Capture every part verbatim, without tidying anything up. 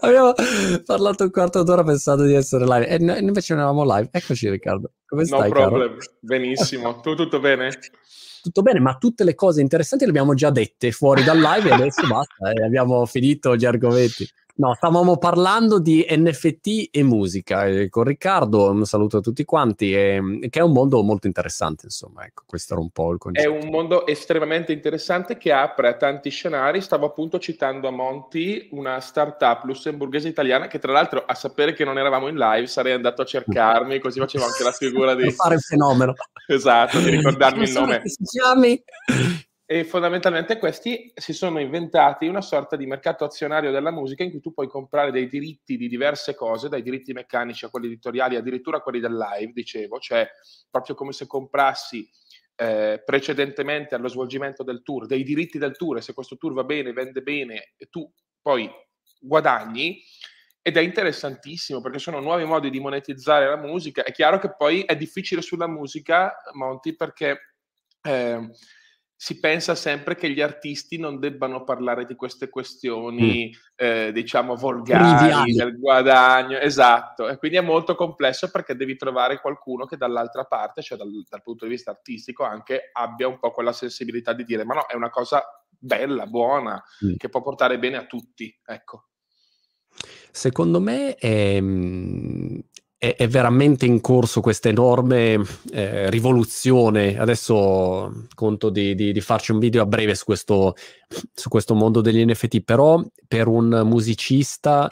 Abbiamo parlato un quarto d'ora pensando di essere live e noi invece non eravamo live. Eccoci Riccardo, come stai? No problem, caro? Benissimo. Tu tutto bene? Tutto bene, ma tutte le cose interessanti le abbiamo già dette fuori dal live e adesso basta, eh, abbiamo finito gli argomenti. No, stavamo parlando di N F T e musica eh, con Riccardo, un saluto a tutti quanti, eh, che è un mondo molto interessante, insomma, ecco, questo era un po' il concetto. È un mondo estremamente interessante che apre a tanti scenari. Stavo appunto citando a Monti, una startup lussemburghese italiana che tra l'altro, a sapere che non eravamo in live, sarei andato a cercarmi, così facevo anche la figura di... fare il fenomeno. Esatto, di ricordarmi il nome. Si chiami... E fondamentalmente questi si sono inventati una sorta di mercato azionario della musica in cui tu puoi comprare dei diritti di diverse cose, dai diritti meccanici a quelli editoriali, addirittura a quelli del live, dicevo, cioè proprio come se comprassi eh, precedentemente allo svolgimento del tour, dei diritti del tour, e se questo tour va bene, vende bene, e tu poi guadagni. Ed è interessantissimo perché sono nuovi modi di monetizzare la musica. È chiaro che poi è difficile sulla musica, Monti, perché... Eh, si pensa sempre che gli artisti non debbano parlare di queste questioni, mm. eh, diciamo, volgari, del guadagno, esatto. E quindi è molto complesso perché devi trovare qualcuno che dall'altra parte, cioè dal, dal punto di vista artistico anche, abbia un po' quella sensibilità di dire ma no, è una cosa bella, buona, mm. che può portare bene a tutti, ecco. Secondo me è... è veramente in corso questa enorme eh, rivoluzione. Adesso conto di, di, di farci un video a breve su questo, su questo mondo degli N F T, però per un musicista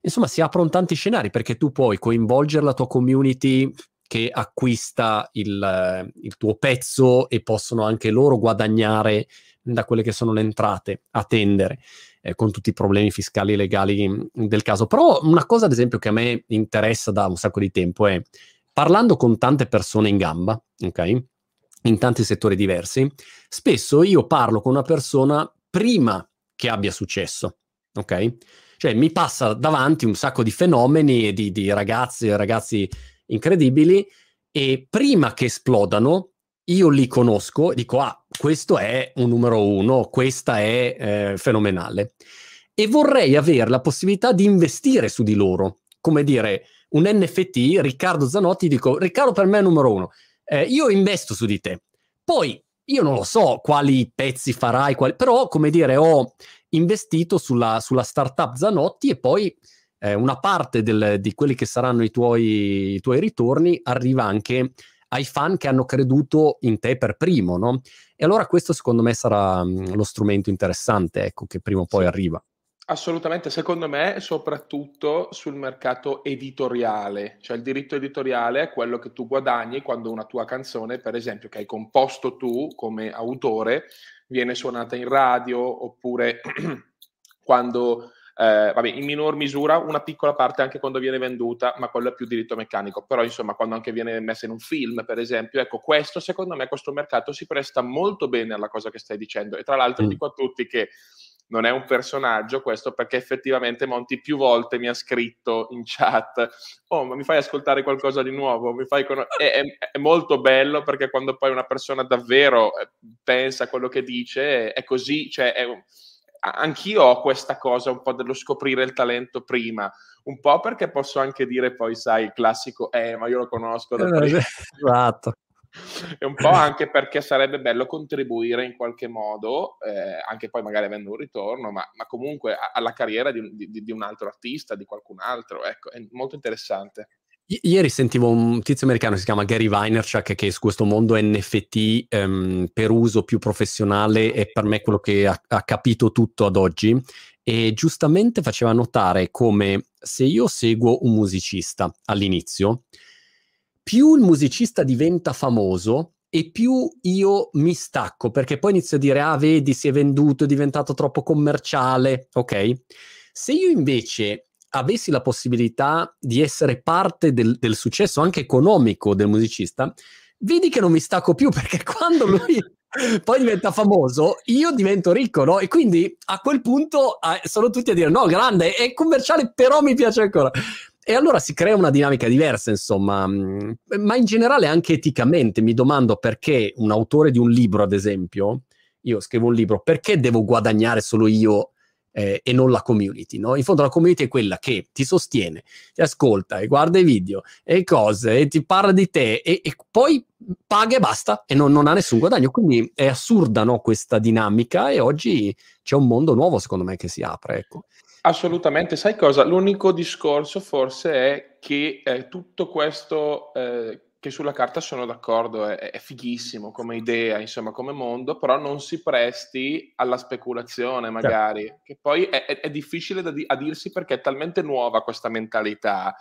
insomma si aprono tanti scenari, perché tu puoi coinvolgere la tua community che acquista il, il tuo pezzo e possono anche loro guadagnare da quelle che sono le entrate a tendere. Eh, con tutti i problemi fiscali e legali del caso. Però una cosa ad esempio che a me interessa da un sacco di tempo è, parlando con tante persone in gamba, ok, in tanti settori diversi, spesso io parlo con una persona prima che abbia successo, ok? Cioè mi passa davanti un sacco di fenomeni di, di ragazzi e ragazzi incredibili e prima che esplodano io li conosco e dico, ah, questo è un numero uno, questa è eh, fenomenale. E vorrei avere la possibilità di investire su di loro. Come dire, un N F T, Riccardo Zanotti, dico, Riccardo per me è numero uno. Eh, io investo su di te. Poi, io non lo so quali pezzi farai, quali... però, come dire, ho investito sulla, sulla startup Zanotti e poi eh, una parte del, di quelli che saranno i tuoi, i tuoi ritorni arriva anche... ai fan che hanno creduto in te per primo, no? E allora questo secondo me sarà lo strumento interessante, ecco, che prima o poi arriva. Assolutamente, secondo me, soprattutto sul mercato editoriale. Cioè il diritto editoriale è quello che tu guadagni quando una tua canzone, per esempio, che hai composto tu come autore, viene suonata in radio, oppure quando... Eh, vabbè, in minor misura, una piccola parte anche quando viene venduta, ma quello è più diritto meccanico, però insomma quando anche viene messa in un film, per esempio, ecco, questo secondo me, questo mercato si presta molto bene alla cosa che stai dicendo. E tra l'altro mm. dico a tutti che non è un personaggio questo, perché effettivamente Monti più volte mi ha scritto in chat, oh ma mi fai ascoltare qualcosa di nuovo, mi fai con... è, è, è molto bello, perché quando poi una persona davvero pensa a quello che dice, è così, cioè è un... Anch'io ho questa cosa un po' dello scoprire il talento prima, un po' perché posso anche dire poi, sai, il classico eh, ma io lo conosco da prima. Esatto. E un po' anche perché sarebbe bello contribuire in qualche modo, eh, anche poi magari avendo un ritorno, ma, ma comunque alla carriera di, di, di un altro artista, di qualcun altro, ecco, è molto interessante. Ieri sentivo un tizio americano che si chiama Gary Vaynerchuk, che su questo mondo N F T ehm, per uso più professionale è per me quello che ha, ha capito tutto ad oggi, e giustamente faceva notare come se io seguo un musicista all'inizio, più il musicista diventa famoso e più io mi stacco, perché poi inizio a dire ah vedi si è venduto, è diventato troppo commerciale, ok? Se io invece... avessi la possibilità di essere parte del, del successo anche economico del musicista, vedi che non mi stacco più, perché quando lui poi diventa famoso io divento ricco, no? E quindi a quel punto eh, sono tutti a dire no, grande, è commerciale però mi piace ancora, e allora si crea una dinamica diversa, insomma. Ma in generale anche eticamente mi domando perché un autore di un libro, ad esempio, io scrivo un libro, perché devo guadagnare solo io eh, e non la community, no? In fondo la community è quella che ti sostiene, ti ascolta e guarda i video e cose e ti parla di te e, e poi paga e basta e non, non ha nessun guadagno. Quindi è assurda, no, questa dinamica, e oggi c'è un mondo nuovo secondo me che si apre, ecco. Assolutamente, sai cosa? L'unico discorso forse è che eh, tutto questo eh, che sulla carta sono d'accordo, è, è fighissimo come idea, insomma come mondo, però non si presti alla speculazione magari, certo. Che poi è, è, è difficile da di- a dirsi perché è talmente nuova questa mentalità,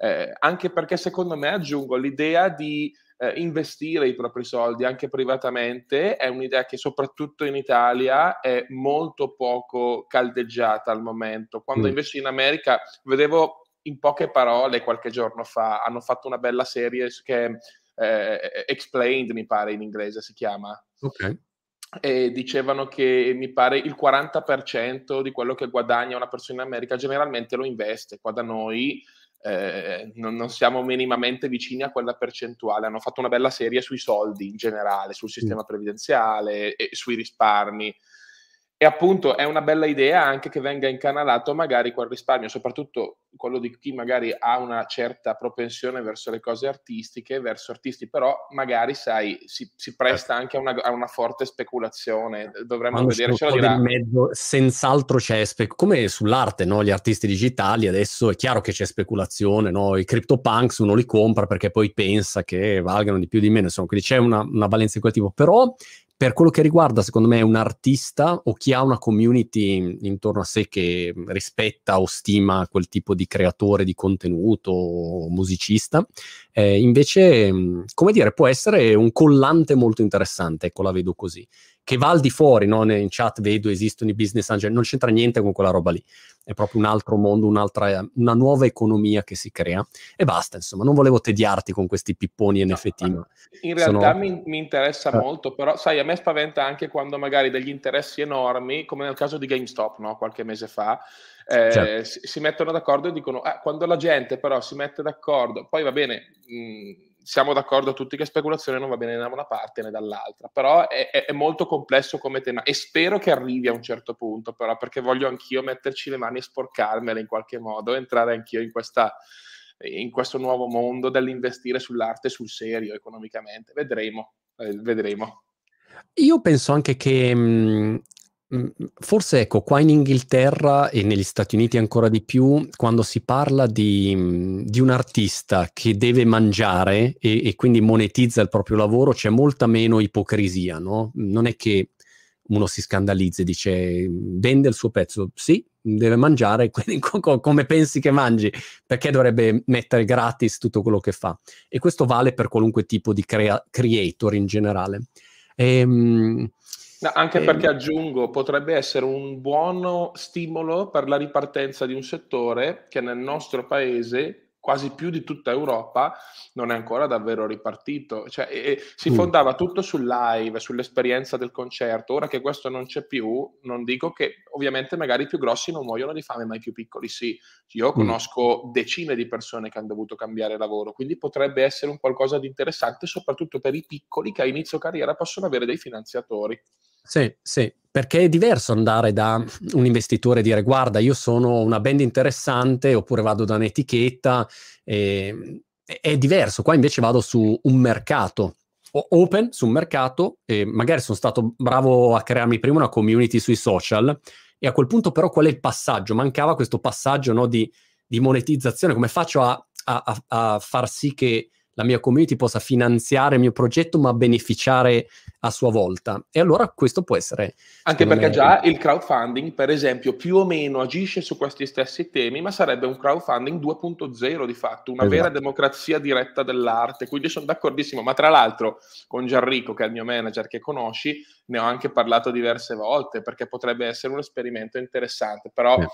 eh, anche perché secondo me, aggiungo, l'idea di eh, investire i propri soldi anche privatamente è un'idea che soprattutto in Italia è molto poco caldeggiata al momento, quando mm. invece in America vedevo... In poche parole, qualche giorno fa hanno fatto una bella serie che eh, Explained, mi pare in inglese si chiama, okay. E dicevano che mi pare il quaranta per cento di quello che guadagna una persona in America generalmente lo investe. Qua da noi eh, non, non siamo minimamente vicini a quella percentuale. Hanno fatto una bella serie sui soldi in generale, sul sistema previdenziale e sui risparmi. E appunto è una bella idea anche che venga incanalato magari quel risparmio, soprattutto quello di chi magari ha una certa propensione verso le cose artistiche, verso artisti, però magari, sai, si, si presta anche a una, a una forte speculazione. Dovremmo vedere, ce lo dirà. Mezzo, senz'altro c'è, spe- come sull'arte, no? Gli artisti digitali adesso è chiaro che c'è speculazione, no? I CryptoPunks uno li compra perché poi pensa che valgano di più di meno, insomma, quindi c'è una, una valenza equitativa, però... Per quello che riguarda, secondo me, un artista o chi ha una community intorno a sé che rispetta o stima quel tipo di creatore di contenuto o musicista, eh, invece, come dire, può essere un collante molto interessante, ecco, la vedo così. Che va al di fuori, no? In chat vedo esistono i business angel, non c'entra niente con quella roba lì, è proprio un altro mondo, un'altra, una nuova economia che si crea e basta, insomma, non volevo tediarti con questi pipponi N F T. No, in realtà sono... mi, mi interessa eh. molto, però sai, a me spaventa anche quando magari degli interessi enormi, come nel caso di GameStop, no? Qualche mese fa, eh, certo. si, si mettono d'accordo e dicono, ah, quando la gente però si mette d'accordo, poi va bene... Mh, siamo d'accordo tutti che speculazione non va bene né da una parte né dall'altra, però è, è, è molto complesso come tema e spero che arrivi a un certo punto, però, perché voglio anch'io metterci le mani e sporcarmele in qualche modo, entrare anch'io in questa, in questo nuovo mondo dell'investire sull'arte sul serio economicamente. Vedremo, eh, vedremo. Io penso anche che mh... forse, ecco, qua in Inghilterra e negli Stati Uniti ancora di più, quando si parla di, di un artista che deve mangiare e, e quindi monetizza il proprio lavoro, c'è molta meno ipocrisia, no? Non è che uno si scandalizza, dice, vende il suo pezzo, sì, deve mangiare, quindi co- come pensi che mangi? Perché dovrebbe mettere gratis tutto quello che fa? E questo vale per qualunque tipo di crea- creator in generale. Ehm... No, anche perché, aggiungo, potrebbe essere un buono stimolo per la ripartenza di un settore che nel nostro paese, quasi più di tutta Europa, non è ancora davvero ripartito. Cioè, e, si fondava tutto sul live, sull'esperienza del concerto. Ora che questo non c'è più, non dico che ovviamente magari i più grossi non muoiono di fame, ma i più piccoli sì. Io conosco decine di persone che hanno dovuto cambiare lavoro, quindi potrebbe essere un qualcosa di interessante, soprattutto per i piccoli che a inizio carriera possono avere dei finanziatori. Sì, sì, perché è diverso andare da un investitore e dire, guarda, io sono una band interessante, oppure vado da un'etichetta, eh, è diverso. Qua invece vado su un mercato, open su un mercato, eh, magari sono stato bravo a crearmi prima una community sui social, e a quel punto però qual è il passaggio? Mancava questo passaggio, no, di, di monetizzazione, come faccio a, a, a far sì che la mia community possa finanziare il mio progetto ma beneficiare a sua volta? E allora questo può essere... Anche perché me... già il crowdfunding, per esempio, più o meno agisce su questi stessi temi, ma sarebbe un crowdfunding due punto zero di fatto, una esatto. vera democrazia diretta dell'arte, quindi sono d'accordissimo. Ma tra l'altro con Gianrico, che è il mio manager, che conosci, ne ho anche parlato diverse volte, perché potrebbe essere un esperimento interessante, però... Eh.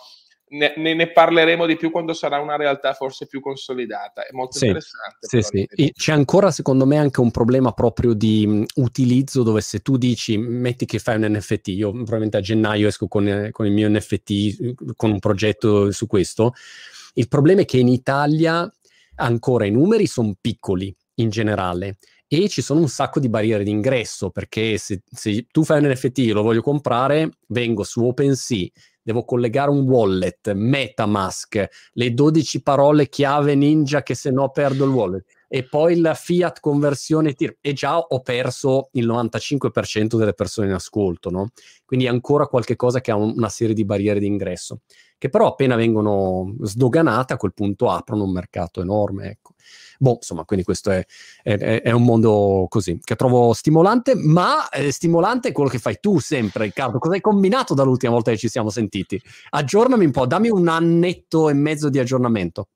Ne, ne, ne parleremo di più quando sarà una realtà forse più consolidata. È molto sì, interessante. Sì, sì. E c'è ancora, secondo me, anche un problema proprio di mh, utilizzo, dove se tu dici, metti che fai un N F T, io probabilmente a gennaio esco con, eh, con il mio N F T, con un progetto su questo. Il problema è che in Italia ancora i numeri sono piccoli in generale e ci sono un sacco di barriere d'ingresso, perché se, se tu fai un N F T, lo voglio comprare, vengo su OpenSea, devo collegare un wallet, Metamask, le dodici parole chiave ninja che se no perdo il wallet, e poi la fiat conversione tir, e già ho perso il novantacinque per cento delle persone in ascolto, no? Quindi è ancora qualche cosa che ha un, una serie di barriere d'ingresso, che però appena vengono sdoganate a quel punto aprono un mercato enorme, ecco. Boh, insomma, quindi questo è, è, è un mondo così, che trovo stimolante, ma eh, stimolante è quello che fai tu sempre, Riccardo. Cosa hai combinato dall'ultima volta che ci siamo sentiti? Aggiornami un po', dammi un annetto e mezzo di aggiornamento.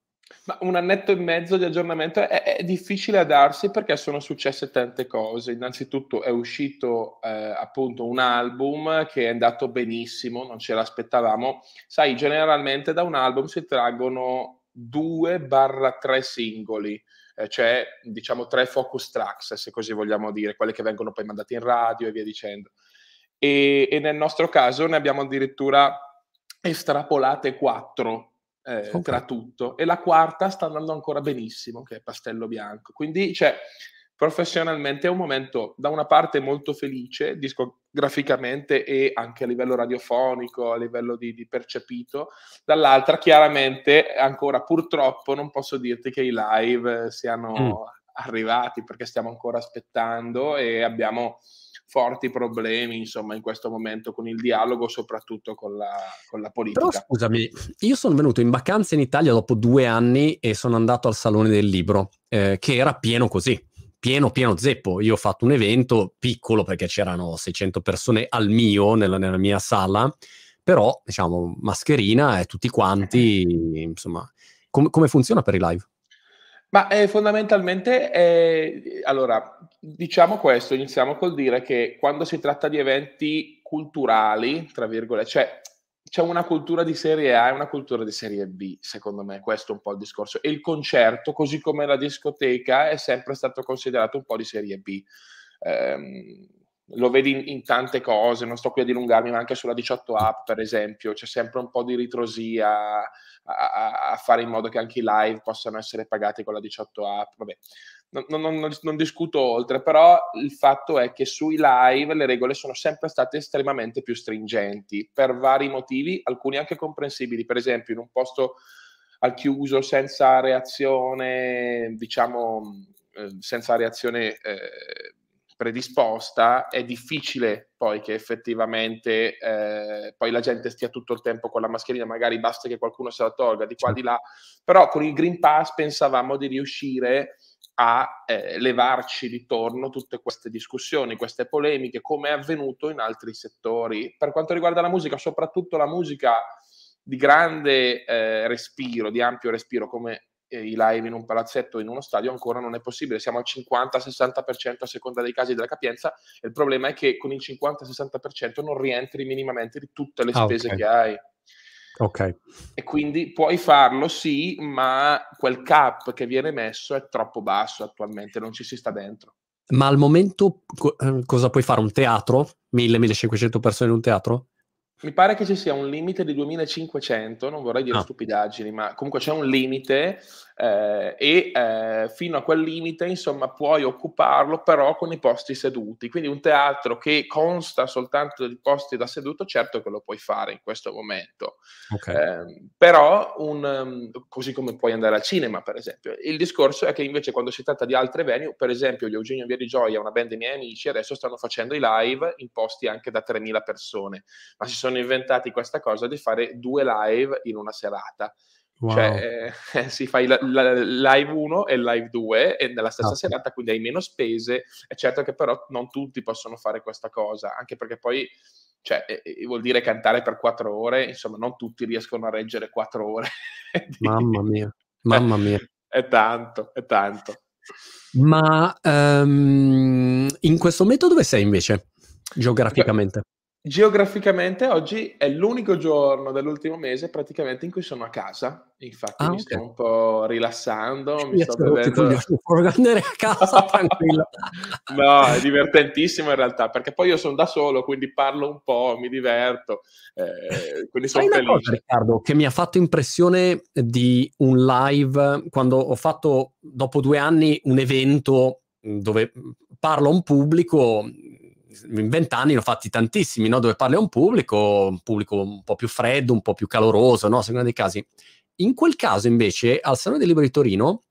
Ma un annetto e mezzo di aggiornamento è, è difficile a darsi, perché sono successe tante cose. Innanzitutto è uscito eh, appunto un album che è andato benissimo, non ce l'aspettavamo. Sai, generalmente da un album si traggono due barra tre singoli, eh, cioè diciamo tre focus tracks, se così vogliamo dire, quelle che vengono poi mandate in radio e via dicendo. E, e nel nostro caso ne abbiamo addirittura estrapolate quattro. Eh, okay. Tra tutto, e la quarta sta andando ancora benissimo, che è Pastello Bianco. Quindi, cioè, professionalmente è un momento da una parte molto felice discograficamente e anche a livello radiofonico, a livello di, di percepito, dall'altra chiaramente ancora purtroppo non posso dirti che i live siano mm. arrivati, perché stiamo ancora aspettando e abbiamo forti problemi, insomma, in questo momento con il dialogo, soprattutto con la, con la politica. Però scusami, io sono venuto in vacanza in Italia dopo due anni e sono andato al Salone del Libro, eh, che era pieno così, pieno pieno zeppo. Io ho fatto un evento piccolo, perché c'erano seicento persone al mio, nella, nella mia sala, però, diciamo, mascherina e tutti quanti, insomma. Com- come funziona per i live? Ma eh, fondamentalmente, eh, allora, diciamo questo, iniziamo col dire che quando si tratta di eventi culturali, tra virgolette, cioè c'è una cultura di serie A e una cultura di serie B, secondo me, questo è un po' il discorso. E il concerto, così come la discoteca, è sempre stato considerato un po' di serie B. Ehm, lo vedi in, in tante cose, non sto qui a dilungarmi, ma anche sulla diciotto app, per esempio, c'è sempre un po' di ritrosia a, a fare in modo che anche i live possano essere pagati con la diciotto app. Vabbè, non, non, non, non discuto oltre, però il fatto è che sui live le regole sono sempre state estremamente più stringenti per vari motivi, alcuni anche comprensibili. Per esempio, in un posto al chiuso, senza reazione, diciamo, senza reazione eh, predisposta, è difficile poi che effettivamente eh, poi la gente stia tutto il tempo con la mascherina, magari basta che qualcuno se la tolga di qua di là, però con il Green Pass pensavamo di riuscire a eh, levarci di torno tutte queste discussioni, queste polemiche, come è avvenuto in altri settori. Per quanto riguarda la musica, soprattutto la musica di grande eh, respiro, di ampio respiro, come i live in un palazzetto, in uno stadio, ancora non è possibile. Siamo al cinquanta sessanta per cento a seconda dei casi della capienza, e il problema è che con il cinquanta sessanta per cento non rientri minimamente di tutte le spese ah, okay. che hai. Ok. E quindi puoi farlo, sì, ma quel cap che viene messo è troppo basso attualmente, non ci si sta dentro. Ma al momento co- cosa puoi fare? Un teatro? mille millecinquecento persone in un teatro? Mi pare che ci sia un limite di duemilacinquecento, non vorrei dire no. stupidaggini, ma comunque c'è un limite eh, e eh, fino a quel limite, insomma, puoi occuparlo però con i posti seduti. Quindi un teatro che consta soltanto di posti da seduto, certo che lo puoi fare in questo momento. Okay. Eh, però, un, così come puoi andare al cinema, per esempio. Il discorso è che invece quando si tratta di altre venue, per esempio gli Eugenio Villeggioia, una band dei miei amici, adesso stanno facendo i live in posti anche da tremila persone, ma si sono inventati questa cosa di fare due live in una serata. Wow. Cioè eh, si fa il live uno e il live due e nella stessa ah, serata, quindi hai meno spese. È certo che però non tutti possono fare questa cosa, anche perché poi, cioè, eh, vuol dire cantare per quattro ore, insomma, non tutti riescono a reggere quattro ore. Mamma mia, mamma mia. È tanto, è tanto. Ma um, in questo momento dove sei invece, geograficamente? Beh, geograficamente oggi è l'unico giorno dell'ultimo mese praticamente in cui sono a casa, infatti ah, mi okay. sto un po' rilassando, sì, mi sto bevendo... andare a casa tranquillo. No, è divertentissimo in realtà, perché poi io sono da solo, quindi parlo un po', mi diverto, eh, quindi sono felice. Una cosa, Riccardo, che mi ha fatto impressione di un live, quando ho fatto dopo due anni un evento dove parlo a un pubblico, in vent'anni ne ho fatti tantissimi, no? Dove parli a un pubblico, un pubblico un po' più freddo, un po' più caloroso, no? A seconda dei casi. In quel caso invece, al Salone del Libro di Torino,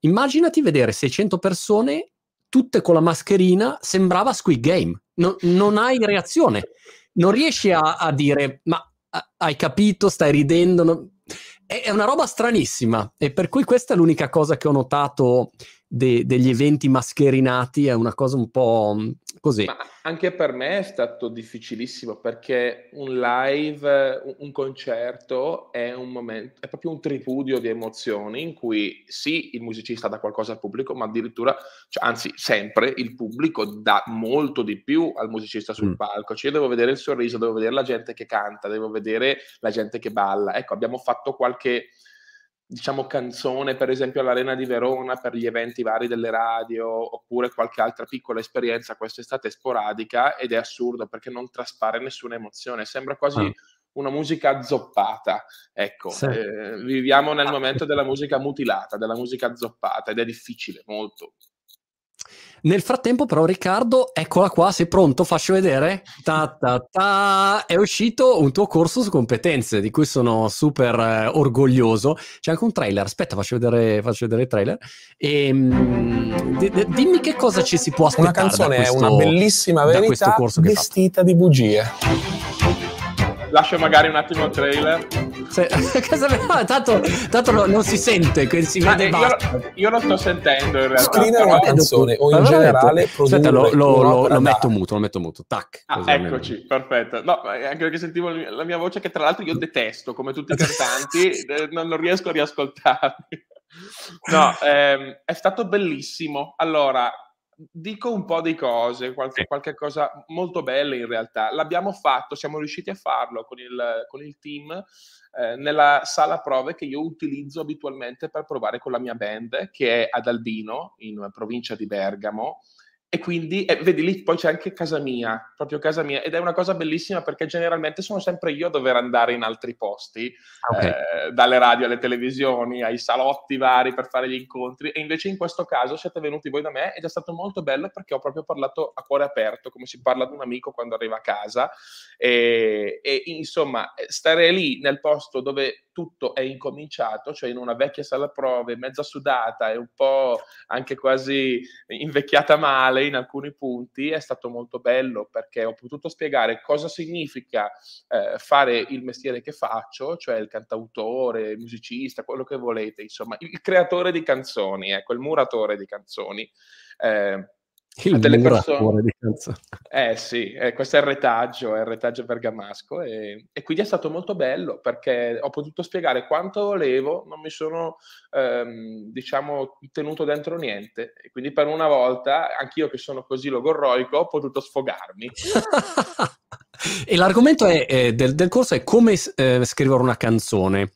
immaginati vedere seicento persone, tutte con la mascherina, sembrava Squid Game. No, non hai reazione, non riesci a, a dire ma a, hai capito, stai ridendo, no? è, è una roba stranissima, e per cui questa è l'unica cosa che ho notato de, degli eventi mascherinati, è una cosa un po' così. Ma anche per me è stato difficilissimo, perché un live, un, un concerto è un momento, è proprio un tripudio di emozioni in cui sì, il musicista dà qualcosa al pubblico, ma addirittura, cioè, anzi sempre, il pubblico dà molto di più al musicista sul mm. palco. Cioè, io devo vedere il sorriso, devo vedere la gente che canta, devo vedere la gente che balla. Ecco, abbiamo fatto qualche, diciamo, canzone, per esempio all'Arena di Verona, per gli eventi vari delle radio, oppure qualche altra piccola esperienza quest'estate sporadica, ed è assurdo perché non traspare nessuna emozione, sembra quasi ah. una musica azzoppata, ecco, sì. eh, viviamo nel momento della musica mutilata, della musica azzoppata, ed è difficile, molto. Nel frattempo però, Riccardo, eccola qua, sei pronto? Faccio vedere. Ta, ta, ta. È uscito un tuo corso su competenze, di cui sono super eh, orgoglioso. C'è anche un trailer, aspetta, faccio vedere, faccio vedere il trailer. E, mm, di, di, dimmi che cosa ci si può aspettare. Una canzone da questo, è una bellissima verità corso vestita di bugie. Lascio magari un attimo il trailer. Se, no, tanto, tanto no, non si sente, si vede. Io, io lo sto sentendo in realtà. Scrivere una canzone o in generale. Aspetta, lo, lo, lo, lo metto muto, lo metto muto. Tac. Ah, eccoci, almeno. Perfetto. No, anche perché sentivo la mia voce, che tra l'altro io detesto, come tutti i cantanti, non, non riesco a riascoltarmi. No, ehm, è stato bellissimo. Allora, dico un po' di cose, qualche, qualche cosa molto bella in realtà. L'abbiamo fatto, siamo riusciti a farlo con il, con il team eh, nella sala prove che io utilizzo abitualmente per provare con la mia band, che è ad Albino, in provincia di Bergamo. E quindi, eh, vedi lì, poi c'è anche casa mia, proprio casa mia, ed è una cosa bellissima perché generalmente sono sempre io a dover andare in altri posti, okay. eh, dalle radio alle televisioni, ai salotti vari per fare gli incontri, e invece in questo caso siete venuti voi da me ed è stato molto bello perché ho proprio parlato a cuore aperto, come si parla ad un amico quando arriva a casa, e, e insomma stare lì nel posto dove tutto è incominciato, cioè in una vecchia sala prove, mezza sudata e un po' anche quasi invecchiata male in alcuni punti, è stato molto bello perché ho potuto spiegare cosa significa eh, fare il mestiere che faccio, cioè il cantautore, il musicista, quello che volete, insomma, il creatore di canzoni, ecco, il muratore di canzoni. Eh, Il delle persone... di eh sì, eh, questo è il retaggio, è il retaggio bergamasco, e, e quindi è stato molto bello perché ho potuto spiegare quanto volevo, non mi sono ehm, diciamo tenuto dentro niente, e quindi per una volta anch'io, che sono così logorroico, ho potuto sfogarmi. E l'argomento è, è, del, del corso è come eh, scrivere una canzone.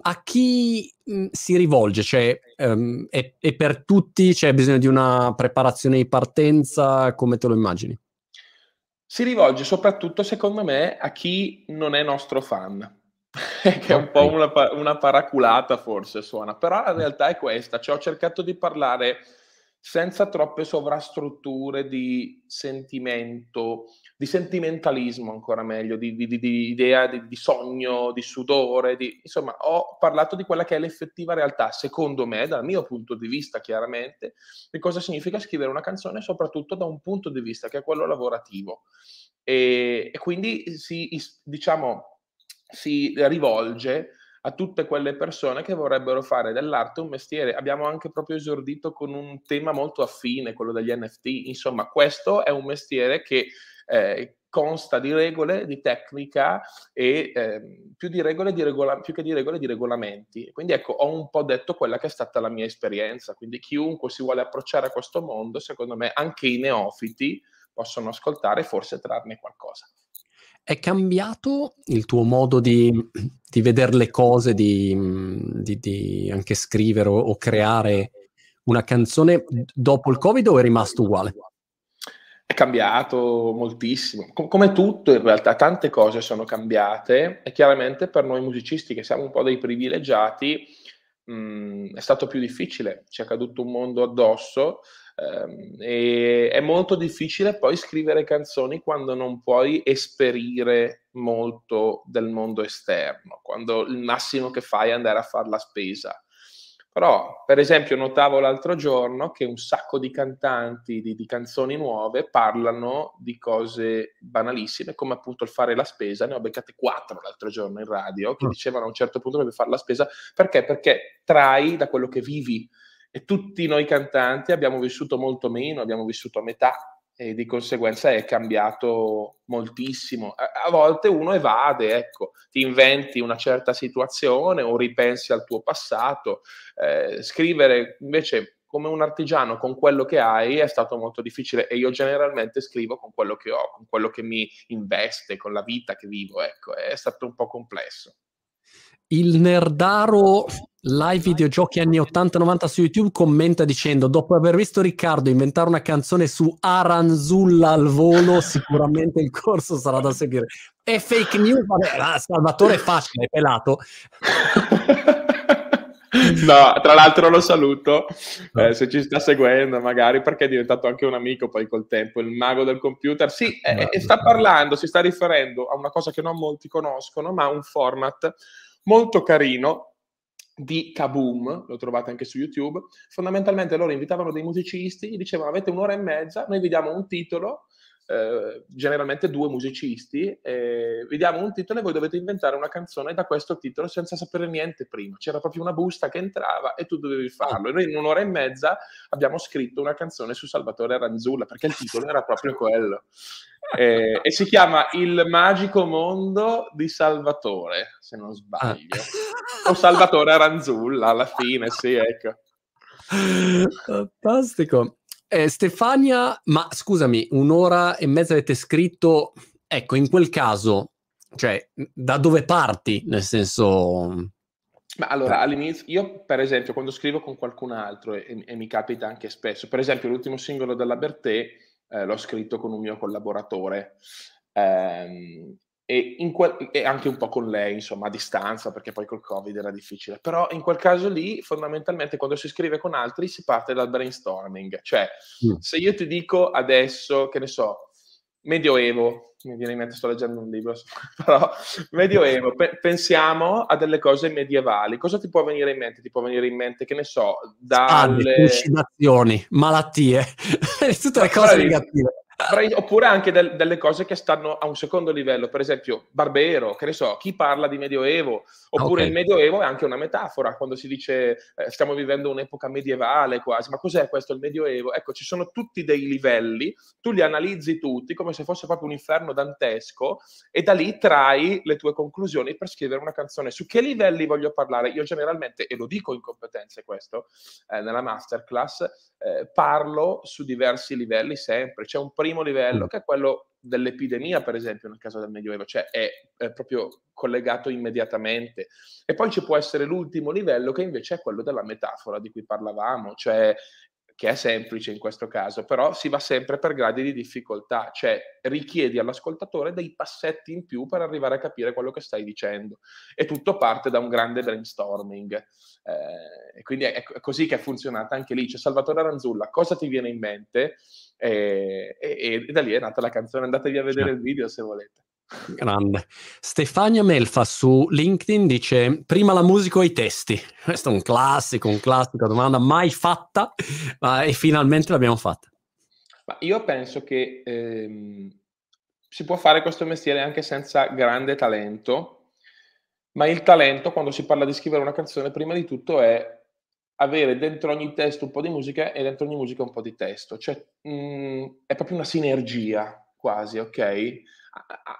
A chi si rivolge? Cioè, um, è, è per tutti? C'è bisogno di una preparazione di partenza? Come te lo immagini? Si rivolge soprattutto, secondo me, a chi non è nostro fan. Che è un po' una, una paraculata, forse suona. Però la realtà è questa. Cioè, ho cercato di parlare senza troppe sovrastrutture di sentimento, di sentimentalismo ancora meglio, di, di, di idea, di, di sogno, di sudore, di, insomma ho parlato di quella che è l'effettiva realtà, secondo me, dal mio punto di vista chiaramente, di cosa significa scrivere una canzone, soprattutto da un punto di vista che è quello lavorativo. E, e quindi si, diciamo, si rivolge a tutte quelle persone che vorrebbero fare dell'arte un mestiere. Abbiamo anche proprio esordito con un tema molto affine, quello degli N F T. Insomma, questo è un mestiere che eh, consta di regole, di tecnica e eh, più, di regole, di regola- più che di regole di regolamenti. Quindi ecco, ho un po' detto quella che è stata la mia esperienza. Quindi chiunque si vuole approcciare a questo mondo, secondo me anche i neofiti possono ascoltare e forse trarne qualcosa. È cambiato il tuo modo di, di vedere le cose, di, di, di anche scrivere o, o creare una canzone dopo il Covid, o è rimasto uguale? È cambiato moltissimo, Com- come tutto in realtà, tante cose sono cambiate, e chiaramente per noi musicisti che siamo un po' dei privilegiati mh, è stato più difficile, ci è caduto un mondo addosso. E è molto difficile poi scrivere canzoni quando non puoi esperire molto del mondo esterno, quando il massimo che fai è andare a fare la spesa. Però, per esempio, notavo l'altro giorno che un sacco di cantanti di, di canzoni nuove parlano di cose banalissime, come appunto il fare la spesa. Ne ho beccate quattro l'altro giorno in radio, che dicevano a un certo punto dove fare la spesa. Perché? Perché trai da quello che vivi. E tutti noi cantanti abbiamo vissuto molto meno, abbiamo vissuto a metà, e di conseguenza è cambiato moltissimo. A volte uno evade, ecco, ti inventi una certa situazione o ripensi al tuo passato. Eh, scrivere invece come un artigiano con quello che hai è stato molto difficile, e io generalmente scrivo con quello che ho, con quello che mi investe, con la vita che vivo, ecco, è stato un po' complesso. Il Nerdaro live videogiochi anni ottanta novanta su YouTube commenta dicendo: dopo aver visto Riccardo inventare una canzone su Aranzulla al volo, sicuramente il corso sarà da seguire. È fake news? Vabbè, Salvatore è facile, è pelato. No, tra l'altro lo saluto, eh, se ci sta seguendo magari, perché è diventato anche un amico poi col tempo, il mago del computer. Sì, eh, eh, sta parlando, si sta riferendo a una cosa che non molti conoscono, ma un format molto carino di Kaboom, lo trovate anche su YouTube. Fondamentalmente loro invitavano dei musicisti, gli dicevano: avete un'ora e mezza, noi vi diamo un titolo, eh, generalmente due musicisti, eh, vi diamo un titolo e voi dovete inventare una canzone da questo titolo senza sapere niente prima. C'era proprio una busta che entrava e tu dovevi farlo. E noi in un'ora e mezza abbiamo scritto una canzone su Salvatore Aranzulla, perché il titolo era proprio quello. Eh, e si chiama Il magico mondo di Salvatore, se non sbaglio, ah. o Salvatore Aranzulla alla fine, sì, ecco. Fantastico. eh, Stefania, ma scusami, un'ora e mezza avete scritto, ecco, in quel caso, cioè, da dove parti? Nel senso... Ma allora, all'inizio, io per esempio quando scrivo con qualcun altro, e, e mi capita anche spesso, per esempio l'ultimo singolo della Berté, Eh, l'ho scritto con un mio collaboratore, ehm, e, in quel, e anche un po' con lei, insomma, a distanza, perché poi col Covid era difficile. Però in quel caso lì, fondamentalmente, quando si scrive con altri si parte dal brainstorming. Cioè, mm. se io ti dico adesso, che ne so, Medioevo, mi viene in mente, sto leggendo un libro, però Medioevo, pe- pensiamo a delle cose medievali. Cosa ti può venire in mente? Ti può venire in mente, che ne so, dalle... Allucinazioni, malattie, tutte le cose negative. Oppure anche del, delle cose che stanno a un secondo livello, per esempio Barbero, che ne so, chi parla di Medioevo, oppure okay. il Medioevo è anche una metafora, quando si dice eh, stiamo vivendo un'epoca medievale quasi, ma cos'è questo il Medioevo? Ecco, ci sono tutti dei livelli, tu li analizzi tutti come se fosse proprio un inferno dantesco, e da lì trai le tue conclusioni per scrivere una canzone. Su che livelli voglio parlare? Io generalmente, e lo dico in competenze questo, eh, nella masterclass, eh, parlo su diversi livelli sempre. C'è un primo livello che è quello dell'epidemia, per esempio nel caso del Medioevo, cioè è, è proprio collegato immediatamente, e poi ci può essere l'ultimo livello che invece è quello della metafora di cui parlavamo, cioè che è semplice in questo caso, però si va sempre per gradi di difficoltà, cioè richiedi all'ascoltatore dei passetti in più per arrivare a capire quello che stai dicendo, e tutto parte da un grande brainstorming. Eh, e quindi è, è così che è funzionata anche lì, cioè Salvatore Aranzulla, cosa ti viene in mente? E, e, e da lì è nata la canzone. Andatevi a vedere il video se volete. Grande. Stefania Melfa su LinkedIn dice: prima la musica o i testi? Questo è un classico, un classico, domanda mai fatta, ma e finalmente l'abbiamo fatta. Ma io penso che ehm, si può fare questo mestiere anche senza grande talento, ma il talento, quando si parla di scrivere una canzone, prima di tutto è avere dentro ogni testo un po' di musica e dentro ogni musica un po' di testo, cioè mh, è proprio una sinergia quasi, ok?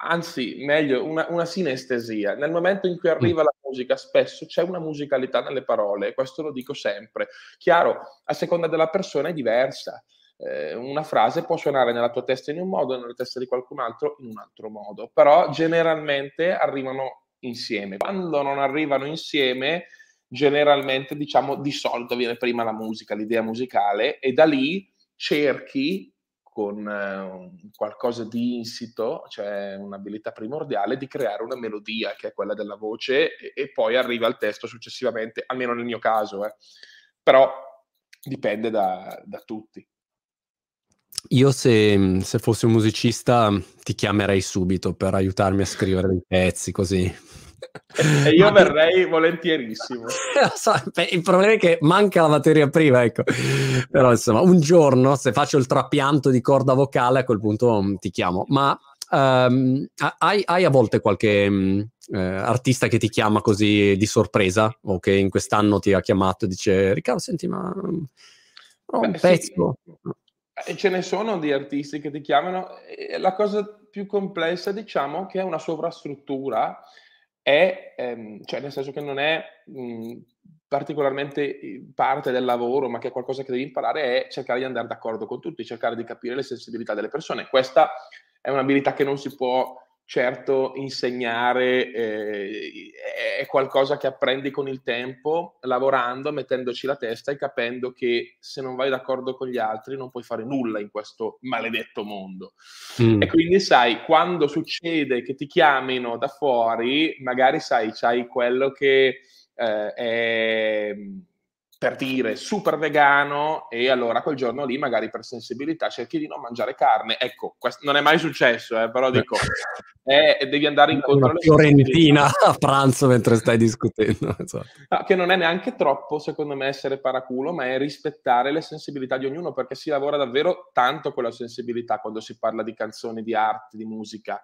Anzi, meglio, una, una sinestesia. Nel momento in cui arriva la musica, spesso c'è una musicalità nelle parole, questo lo dico sempre. Chiaro, a seconda della persona è diversa. Eh, una frase può suonare nella tua testa in un modo, nella testa di qualcun altro in un altro modo, però generalmente arrivano insieme. Quando non arrivano insieme, generalmente, diciamo, di solito viene prima la musica, l'idea musicale, e da lì cerchi, con qualcosa di insito, cioè un'abilità primordiale, di creare una melodia, che è quella della voce, e, e poi arriva il testo successivamente, almeno nel mio caso, eh. Però dipende da, da tutti. Io se, se fossi un musicista ti chiamerei subito per aiutarmi a scrivere dei pezzi così. E io ma... verrei volentierissimo. Il problema è che manca la materia prima, ecco. Però insomma, un giorno se faccio il trapianto di corda vocale a quel punto ti chiamo. Ma um, hai, hai a volte qualche um, eh, artista che ti chiama così di sorpresa o che in quest'anno ti ha chiamato e dice Riccardo senti ma ho un Beh, pezzo? Sì. Ce ne sono di artisti che ti chiamano. La cosa più complessa, diciamo, che è una sovrastruttura, è, ehm, cioè nel senso che non è mh, particolarmente parte del lavoro, ma che è qualcosa che devi imparare, è cercare di andare d'accordo con tutti, cercare di capire le sensibilità delle persone. Questa è un'abilità che non si può certo insegnare, eh, è qualcosa che apprendi con il tempo, lavorando, mettendoci la testa e capendo che se non vai d'accordo con gli altri non puoi fare nulla in questo maledetto mondo. Mm. E quindi sai, quando succede che ti chiamino da fuori, magari sai, c'hai quello che eh, è... per dire super vegano e allora quel giorno lì magari per sensibilità cerchi di non mangiare carne. Ecco, questo non è mai successo, eh, però dico eh, devi andare incontro alla fiorentina a pranzo mentre stai discutendo, so. Ah, che non è neanche troppo secondo me essere paraculo, ma è rispettare le sensibilità di ognuno, perché si lavora davvero tanto con la sensibilità quando si parla di canzoni, di arte, di musica,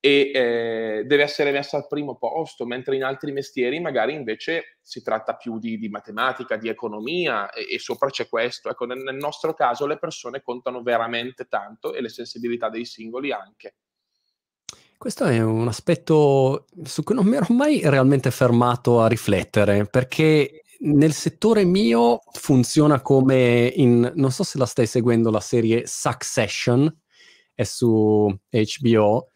e eh, deve essere messa al primo posto, mentre in altri mestieri magari invece si tratta più di, di matematica, di economia, e, e sopra c'è questo. Ecco, nel, nel nostro caso le persone contano veramente tanto, e le sensibilità dei singoli anche. Questo è un aspetto su cui non mi ero mai realmente fermato a riflettere, perché nel settore mio funziona come in, non so se la stai seguendo, la serie Succession, è su H B O,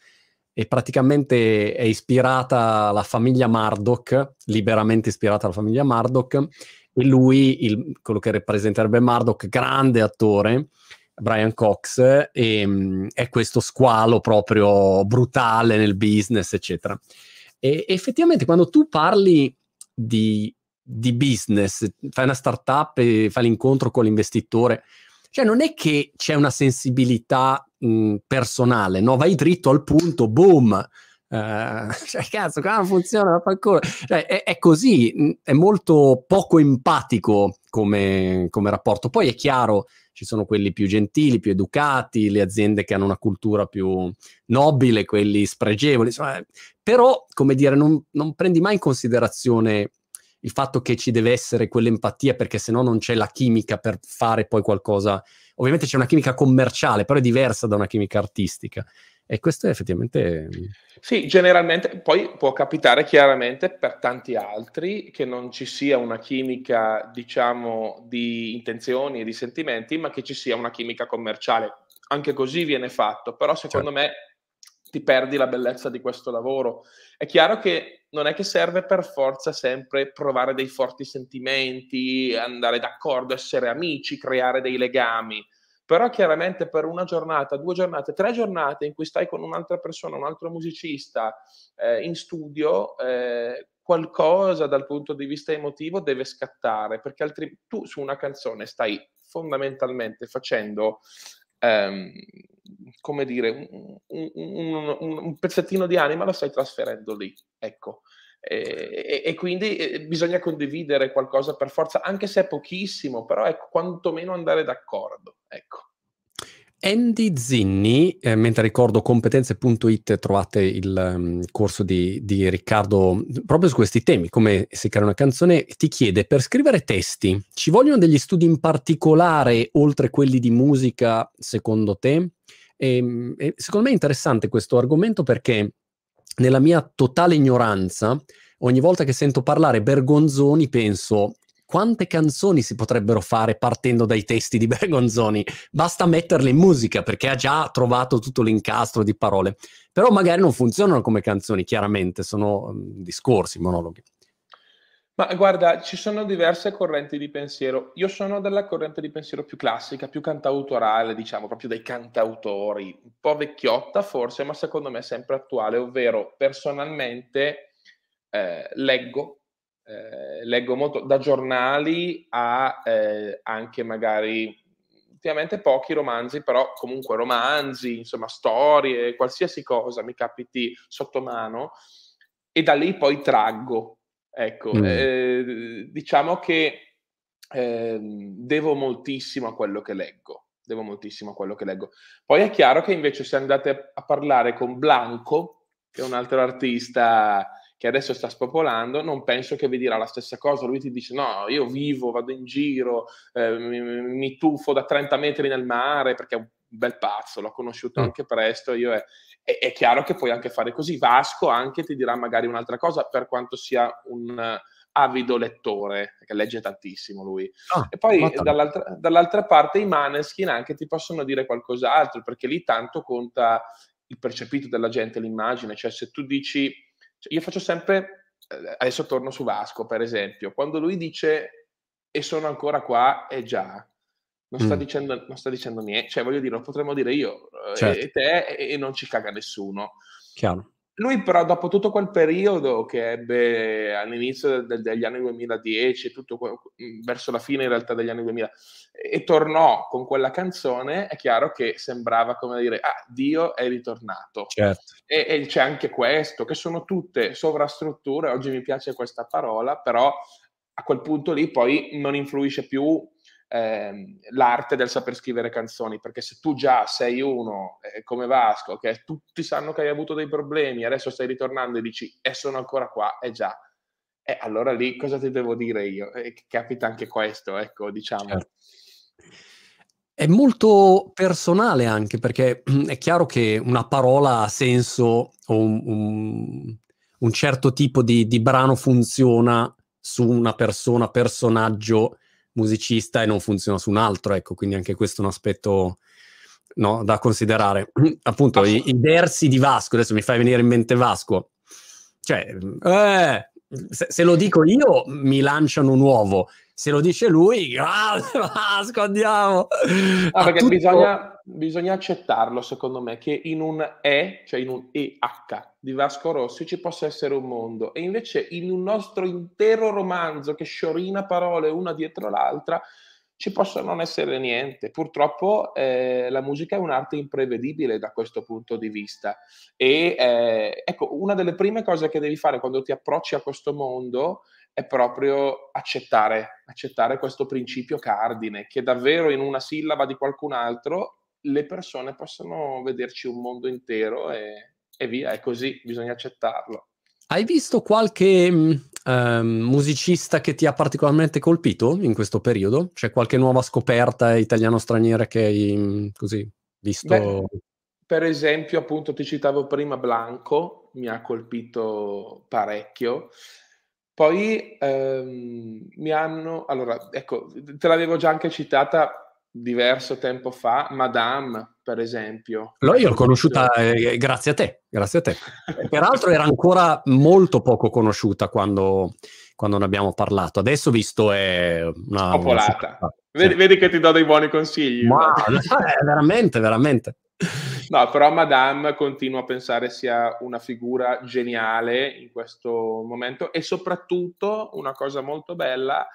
e praticamente è ispirata alla famiglia Murdoch, liberamente ispirata alla famiglia Murdoch, e lui, il, quello che rappresenterebbe Murdoch, grande attore, Brian Cox, e, è questo squalo proprio brutale nel business, eccetera. E effettivamente quando tu parli di, di business, fai una startup e fai l'incontro con l'investitore, cioè non è che c'è una sensibilità mh, personale, no? Vai dritto al punto, boom! Uh, cioè, cazzo, qua non funziona, cioè, è, è così, è molto poco empatico come, come rapporto. Poi è chiaro, ci sono quelli più gentili, più educati, le aziende che hanno una cultura più nobile, quelli spregevoli, insomma, però, come dire, non, non prendi mai in considerazione il fatto che ci deve essere quell'empatia, perché sennò non c'è la chimica per fare poi qualcosa. Ovviamente c'è una chimica commerciale, però è diversa da una chimica artistica, e questo è effettivamente... Sì, generalmente, poi può capitare chiaramente per tanti altri che non ci sia una chimica, diciamo, di intenzioni e di sentimenti, ma che ci sia una chimica commerciale. Anche così viene fatto, però secondo certo. me ti perdi la bellezza di questo lavoro. È chiaro che non è che serve per forza sempre provare dei forti sentimenti, andare d'accordo, essere amici, creare dei legami, però chiaramente per una giornata, due giornate, tre giornate in cui stai con un'altra persona, un altro musicista eh, in studio, eh, qualcosa dal punto di vista emotivo deve scattare, perché altrimenti tu su una canzone stai fondamentalmente facendo... Um, come dire un, un, un, un pezzettino di anima lo stai trasferendo lì, ecco, e, e, e quindi bisogna condividere qualcosa per forza, anche se è pochissimo, però ecco, quantomeno andare d'accordo, ecco. Andy Zinni, eh, mentre ricordo competenze punto it trovate il um, corso di, di Riccardo proprio su questi temi, come si crea una canzone, ti chiede: per scrivere testi ci vogliono degli studi in particolare oltre quelli di musica, secondo te? E, e secondo me è interessante questo argomento, perché nella mia totale ignoranza ogni volta che sento parlare Bergonzoni penso: quante canzoni si potrebbero fare partendo dai testi di Bergonzoni? Basta metterle in musica, perché ha già trovato tutto l'incastro di parole. Però magari non funzionano come canzoni, chiaramente, sono discorsi, monologhi. Ma guarda, ci sono diverse correnti di pensiero. Io sono della corrente di pensiero più classica, più cantautorale, diciamo, proprio dei cantautori. Un po' vecchiotta forse, ma secondo me sempre attuale, ovvero personalmente eh, leggo, Eh, leggo molto da giornali a eh, anche magari ultimamente pochi romanzi, però comunque romanzi, insomma storie, qualsiasi cosa mi capiti sotto mano e da lì poi traggo, ecco. Mm. Eh, diciamo che eh, devo moltissimo a quello che leggo, devo moltissimo a quello che leggo. Poi è chiaro che invece se andate a parlare con Blanco, che è un altro artista che adesso sta spopolando, non penso che vi dirà la stessa cosa. Lui ti dice, no, io vivo, vado in giro, eh, mi, mi tuffo da trenta metri nel mare, perché è un bel pazzo, l'ho conosciuto anche presto, io è, è, è chiaro che puoi anche fare così. Vasco anche ti dirà magari un'altra cosa, per quanto sia un avido lettore, che legge tantissimo lui. Ah, e poi dall'altra, dall'altra parte i Maneskin anche ti possono dire qualcos'altro, perché lì tanto conta il percepito della gente, l'immagine, cioè se tu dici... Io faccio sempre, adesso torno su Vasco per esempio, quando lui dice e sono ancora qua, e già, non sta, mm. dicendo, non sta dicendo niente, cioè voglio dire, lo potremmo dire io, certo, e te, e non ci caga nessuno. Chiaro. Lui però dopo tutto quel periodo che ebbe all'inizio del, degli anni duemiladieci, tutto verso la fine in realtà degli anni duemila, e tornò con quella canzone, è chiaro che sembrava come dire, ah, Dio è ritornato. Certo. E, e c'è anche questo, che sono tutte sovrastrutture, oggi mi piace questa parola, però a quel punto lì poi non influisce più Ehm, l'arte del saper scrivere canzoni, perché se tu già sei uno eh, come Vasco, che tutti sanno che hai avuto dei problemi, adesso stai ritornando e dici e eh, sono ancora qua, e eh, già e eh, allora lì cosa ti devo dire io? Eh, capita anche questo, ecco, diciamo. Certo. È molto personale anche, perché è chiaro che una parola ha senso, o un, un, un certo tipo di, di brano funziona su una persona, personaggio, musicista, e non funziona su un altro, ecco, quindi anche questo è un aspetto, no, da considerare. Appunto, i, i versi di Vasco, adesso mi fai venire in mente Vasco, cioè, eh, se, se lo dico io mi lanciano un uovo, se lo dice lui, ah, Vasco, andiamo! No, perché tutto... bisogna, bisogna accettarlo, secondo me, che in un E, cioè in un E H di Vasco Rossi ci possa essere un mondo, e invece in un nostro intero romanzo che sciorina parole una dietro l'altra ci possa non essere niente. Purtroppo eh, la musica è un'arte imprevedibile da questo punto di vista, e eh, ecco, una delle prime cose che devi fare quando ti approcci a questo mondo è proprio accettare, accettare questo principio cardine, che davvero in una sillaba di qualcun altro le persone possono vederci un mondo intero, e e via, è così, bisogna accettarlo. Hai visto qualche um, musicista che ti ha particolarmente colpito in questo periodo? C'è qualche nuova scoperta italiano-straniera che hai così visto? Beh, per esempio, appunto, ti citavo prima Blanco, mi ha colpito parecchio. Poi um, mi hanno... Allora, ecco, te l'avevo già anche citata diverso tempo fa, Madame per esempio. L'ho io l'ho conosciuta eh, grazie a te, grazie a te. Peraltro era ancora molto poco conosciuta quando, quando ne abbiamo parlato. Adesso visto è una popolata. Una... Vedi, sì, vedi che ti do dei buoni consigli. Ma, no? veramente, veramente. No, però Madame continuo a pensare sia una figura geniale in questo momento, e soprattutto una cosa molto bella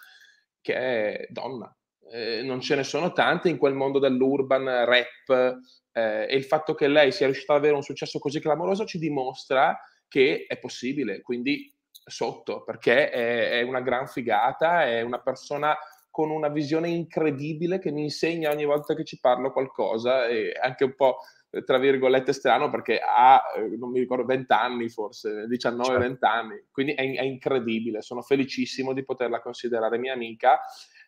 che è donna. Eh, non ce ne sono tante in quel mondo dell'urban rap, eh, e il fatto che lei sia riuscita ad avere un successo così clamoroso ci dimostra che è possibile, quindi sotto, perché è, è una gran figata, è una persona con una visione incredibile che mi insegna ogni volta che ci parlo qualcosa, e anche un po' tra virgolette strano, perché ha, non mi ricordo, venti anni forse, diciannove venti certo, anni, quindi è, è incredibile, sono felicissimo di poterla considerare mia amica.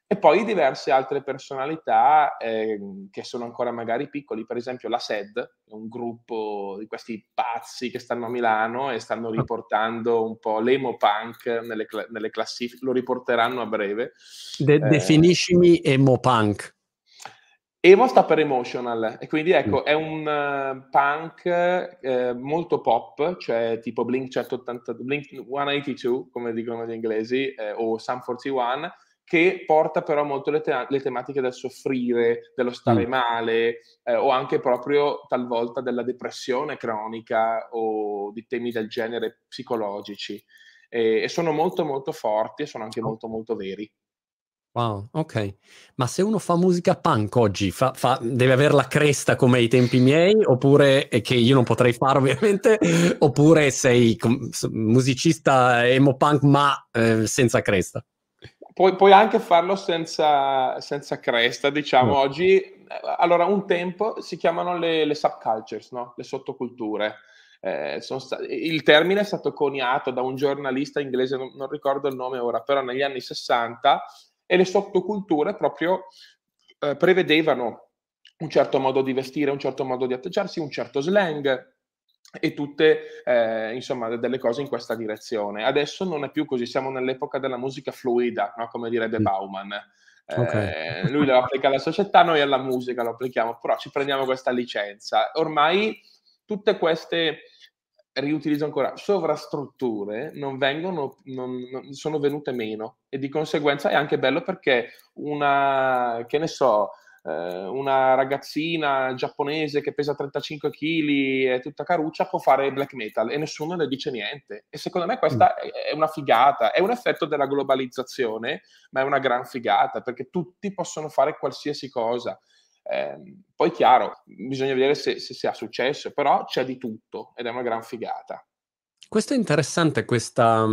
E poi diverse altre personalità eh, che sono ancora magari piccoli, per esempio la S E D, un gruppo di questi pazzi che stanno a Milano e stanno riportando un po' l'emo punk nelle, cl- nelle classifiche, lo riporteranno a breve. De- eh, definiscimi emo punk. Emo sta per emotional, e quindi ecco, mm. è un uh, punk eh, molto pop, cioè tipo Blink centottantadue, Blink centottantadue come dicono gli inglesi, eh, o Sum quarantuno, che porta però molto le, te- le tematiche del soffrire, dello stare mm. male, eh, o anche proprio talvolta della depressione cronica, o di temi del genere psicologici, e, e sono molto molto forti, e sono anche molto molto veri. Wow, ok. Ma se uno fa musica punk oggi, fa, fa, deve avere la cresta come ai tempi miei, oppure, che io non potrei fare ovviamente, oppure sei musicista emo punk ma eh, senza cresta? Puoi, puoi anche farlo senza, senza cresta, diciamo. No. Oggi, allora, un tempo si chiamano le, le subcultures, no? Le sottoculture. Eh, sono il termine è stato coniato da un giornalista inglese, non, non ricordo il nome ora, però negli anni sessanta, e le sottoculture proprio eh, prevedevano un certo modo di vestire, un certo modo di atteggiarsi, un certo slang e tutte eh, insomma delle cose in questa direzione. Adesso non è più così, siamo nell'epoca della musica fluida, no? Come direbbe Bauman. Eh, okay. Lui lo applica alla società, noi alla musica lo applichiamo, però ci prendiamo questa licenza. Ormai tutte queste, riutilizzo ancora, sovrastrutture non vengono, non, non, sono venute meno, e di conseguenza è anche bello perché una, che ne so, eh, una ragazzina giapponese che pesa trentacinque chili e tutta caruccia può fare black metal e nessuno ne dice niente, e secondo me questa è una figata, è un effetto della globalizzazione, ma è una gran figata perché tutti possono fare qualsiasi cosa. Eh, poi chiaro, bisogna vedere se, se, se ha successo, però c'è di tutto ed è una gran figata. Questo è interessante, questa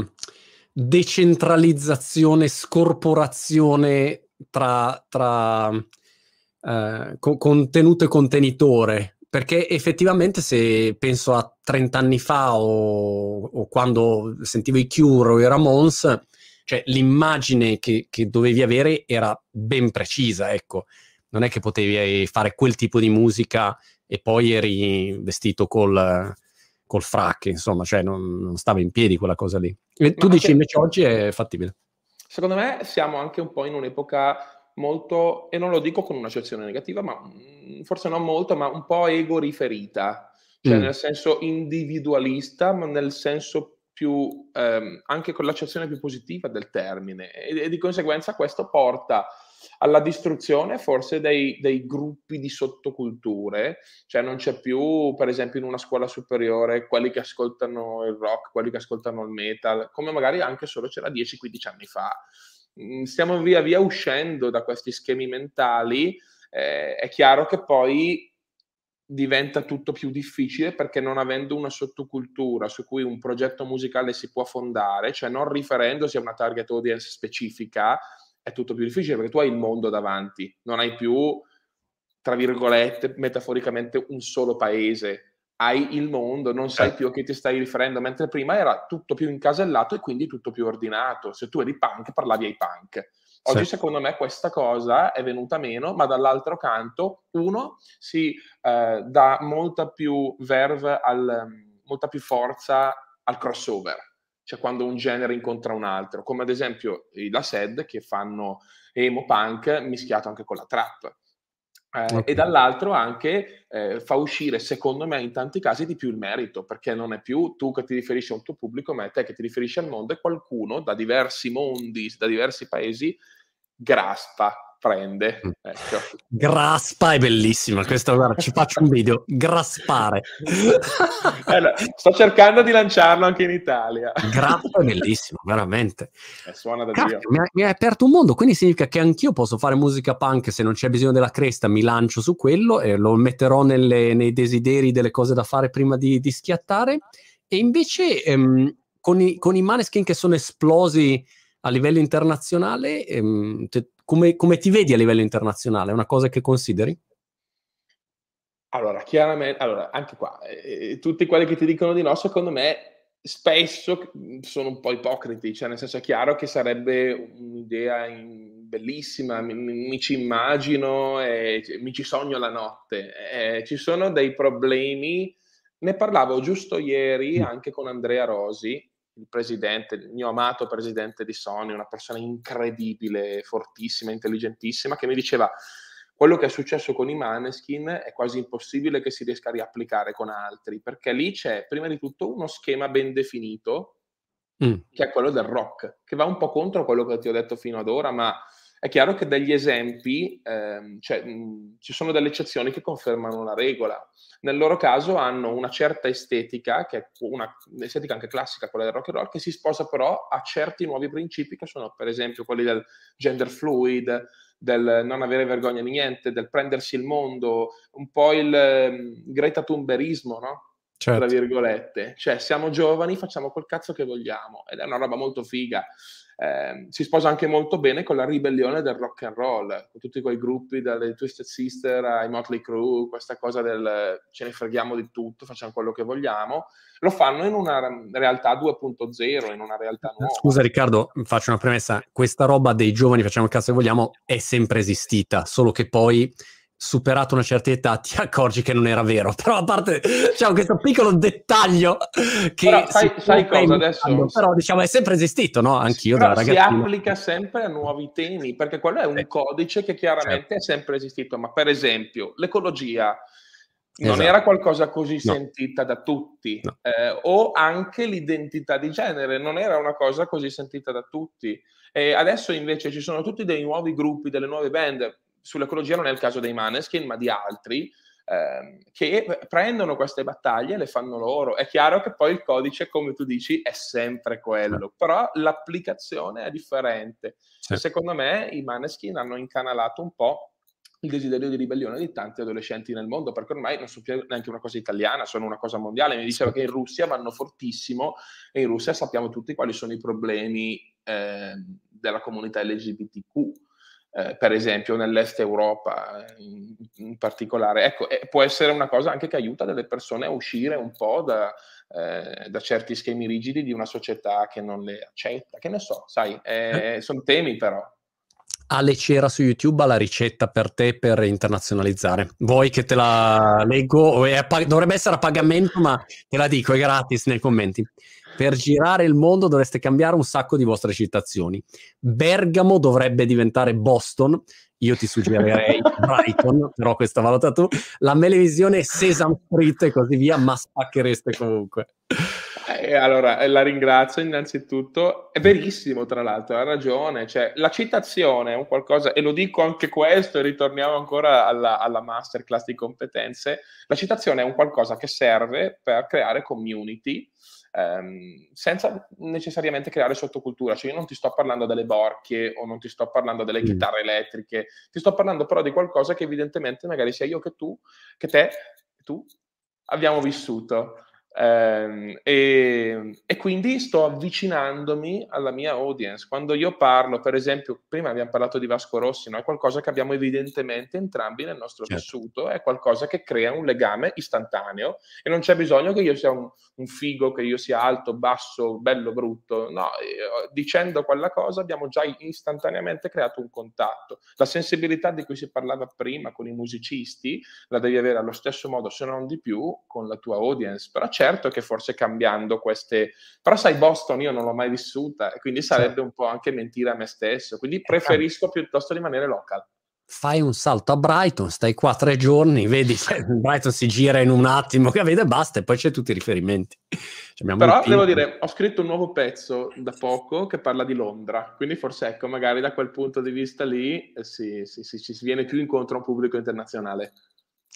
decentralizzazione, scorporazione tra, tra eh, co- contenuto e contenitore, perché effettivamente se penso a trent'anni fa o, o quando sentivo i Cure o i Ramones, cioè l'immagine che, che dovevi avere era ben precisa, ecco. Non è che potevi fare quel tipo di musica e poi eri vestito col, col frac, insomma, cioè non, non stava in piedi quella cosa lì. E tu Ma dici anche, invece oggi è fattibile. Secondo me siamo anche un po' in un'epoca molto, e non lo dico con un'accezione negativa, ma forse non molto, ma un po' ego riferita, cioè mm. nel senso individualista, ma nel senso più, ehm, anche con l'accezione più positiva del termine, e, e di conseguenza questo porta alla distruzione forse dei, dei gruppi di sottoculture, cioè non c'è più per esempio in una scuola superiore quelli che ascoltano il rock, quelli che ascoltano il metal, come magari anche solo c'era dieci quindici anni fa. Stiamo via via uscendo da questi schemi mentali, eh, è chiaro che poi diventa tutto più difficile perché non avendo una sottocultura su cui un progetto musicale si può fondare, cioè non riferendosi a una target audience specifica, è tutto più difficile perché tu hai il mondo davanti, non hai più, tra virgolette, metaforicamente un solo paese, hai il mondo, non sai più a chi ti stai riferendo, mentre prima era tutto più incasellato e quindi tutto più ordinato. Se tu eri punk parlavi ai punk. Oggi sì. Secondo me questa cosa è venuta meno, ma dall'altro canto uno si eh, dà molta più verve, al, molta più forza al crossover. Cioè quando un genere incontra un altro, come ad esempio la S E D che fanno emo punk mischiato anche con la trap, eh, okay. E dall'altro anche eh, fa uscire secondo me in tanti casi di più il merito, perché non è più tu che ti riferisci a un tuo pubblico, ma è te che ti riferisci al mondo, e qualcuno da diversi mondi, da diversi paesi graspa. Prende, ecco. Graspa è bellissima, questo, guarda, ci faccio un video, graspare. Allora, sto cercando di lanciarlo anche in Italia. Graspa è bellissimo, veramente. Eh, suona da Dio. Mi ha aperto un mondo, quindi significa che anch'io posso fare musica punk, se non c'è bisogno della cresta mi lancio su quello e lo metterò nelle, nei desideri delle cose da fare prima di, di schiattare. E invece ehm, con, i, con i Maneskin che sono esplosi a livello internazionale, ehm, te, Come, come ti vedi a livello internazionale? È una cosa che consideri? Allora, chiaramente, allora, anche qua, eh, tutti quelli che ti dicono di no, secondo me, spesso sono un po' ipocriti, cioè nel senso è chiaro che sarebbe un'idea in, bellissima, mi, mi ci immagino, e mi ci sogno la notte. Eh, ci sono dei problemi, ne parlavo giusto ieri anche con Andrea Rosi, il presidente, il mio amato presidente di Sony, una persona incredibile, fortissima, intelligentissima, che mi diceva quello che è successo con i Maneskin è quasi impossibile che si riesca a riapplicare con altri, perché lì c'è prima di tutto uno schema ben definito, mm. che è quello del rock, che va un po' contro quello che ti ho detto fino ad ora, ma È chiaro che degli esempi, ehm, cioè, mh, ci sono delle eccezioni che confermano la regola. Nel loro caso hanno una certa estetica, che è una estetica anche classica, quella del rock and roll, che si sposa però a certi nuovi principi, che sono per esempio quelli del gender fluid, del non avere vergogna di niente, del prendersi il mondo, un po' il um, Greta Thunbergismo, no? Certo. Tra virgolette. Cioè, siamo giovani, facciamo quel cazzo che vogliamo, ed è una roba molto figa. Eh, si sposa anche molto bene con la ribellione del rock and roll, con tutti quei gruppi, dalle Twisted Sister ai Motley Crue, questa cosa del ce ne freghiamo di tutto, facciamo quello che vogliamo. Lo fanno in una realtà due punto zero, in una realtà nuova. Scusa Riccardo, faccio una premessa. Questa roba dei giovani facciamo il cazzo che vogliamo è sempre esistita, solo che poi, superato una certa età, ti accorgi che non era vero. Però a parte, diciamo, questo piccolo dettaglio che però, sai, sai cosa adesso? Però diciamo è sempre esistito, no? Anch'io da ragazzino. Si applica sempre a nuovi temi, perché quello è un eh. codice che chiaramente eh. è sempre esistito. Ma per esempio l'ecologia non esatto. era qualcosa così no. sentita da tutti, no. eh, o anche l'identità di genere non era una cosa così sentita da tutti. E adesso invece ci sono tutti dei nuovi gruppi, delle nuove band. Sull'ecologia non è il caso dei Maneskin, ma di altri, ehm, che prendono queste battaglie e le fanno loro. È chiaro che poi il codice, come tu dici, è sempre quello, però l'applicazione è differente. Sì. Secondo me i Maneskin hanno incanalato un po' il desiderio di ribellione di tanti adolescenti nel mondo, perché ormai non sono più neanche una cosa italiana, sono una cosa mondiale. Mi diceva che in Russia vanno fortissimo, e in Russia sappiamo tutti quali sono i problemi eh, della comunità L G B T Q. Eh, per esempio nell'est Europa in, in particolare, ecco, eh, può essere una cosa anche che aiuta delle persone a uscire un po' da, eh, da certi schemi rigidi di una società che non le accetta, che ne so, sai, eh, sono temi però. Ale Cera su YouTube ha la ricetta per te per internazionalizzare. Vuoi che te la leggo? Dovrebbe essere a pagamento, ma te la dico, è gratis nei commenti. Per girare il mondo dovreste cambiare un sacco di vostre citazioni. Bergamo dovrebbe diventare Boston, io ti suggerirei Brighton, però questa valuta tu. La melevisione Sesame Street e così via, ma spacchereste comunque. Eh, allora, la ringrazio innanzitutto. È verissimo, tra l'altro, ha ragione. Cioè, la citazione è un qualcosa, e lo dico anche questo, e ritorniamo ancora alla, alla masterclass di competenze. La citazione è un qualcosa che serve per creare community, Um, senza necessariamente creare sottocultura. Cioè, io non ti sto parlando delle borchie o non ti sto parlando delle chitarre elettriche, ti sto parlando però di qualcosa che evidentemente magari sia io che tu, che te, che tu abbiamo vissuto, um, e, e quindi sto avvicinandomi alla mia audience. Quando io parlo, per esempio, prima abbiamo parlato di Vasco Rossi, no? È qualcosa che abbiamo evidentemente entrambi nel nostro certo. vissuto, è qualcosa che crea un legame istantaneo, e non c'è bisogno che io sia un un figo, che io sia alto, basso, bello, brutto, no, dicendo quella cosa abbiamo già istantaneamente creato un contatto. La sensibilità di cui si parlava prima con i musicisti la devi avere allo stesso modo, se non di più, con la tua audience. Però certo che forse cambiando queste, però sai, Boston io non l'ho mai vissuta, e quindi sarebbe un po' anche mentire a me stesso, quindi preferisco piuttosto rimanere local. Fai un salto a Brighton, stai qua tre giorni, vedi, Brighton si gira in un attimo, che vede, basta, e poi c'è tutti i riferimenti. Cioè, però devo dire, ho scritto un nuovo pezzo da poco che parla di Londra, quindi forse, ecco, magari da quel punto di vista lì si, si, si, si viene più incontro a un pubblico internazionale.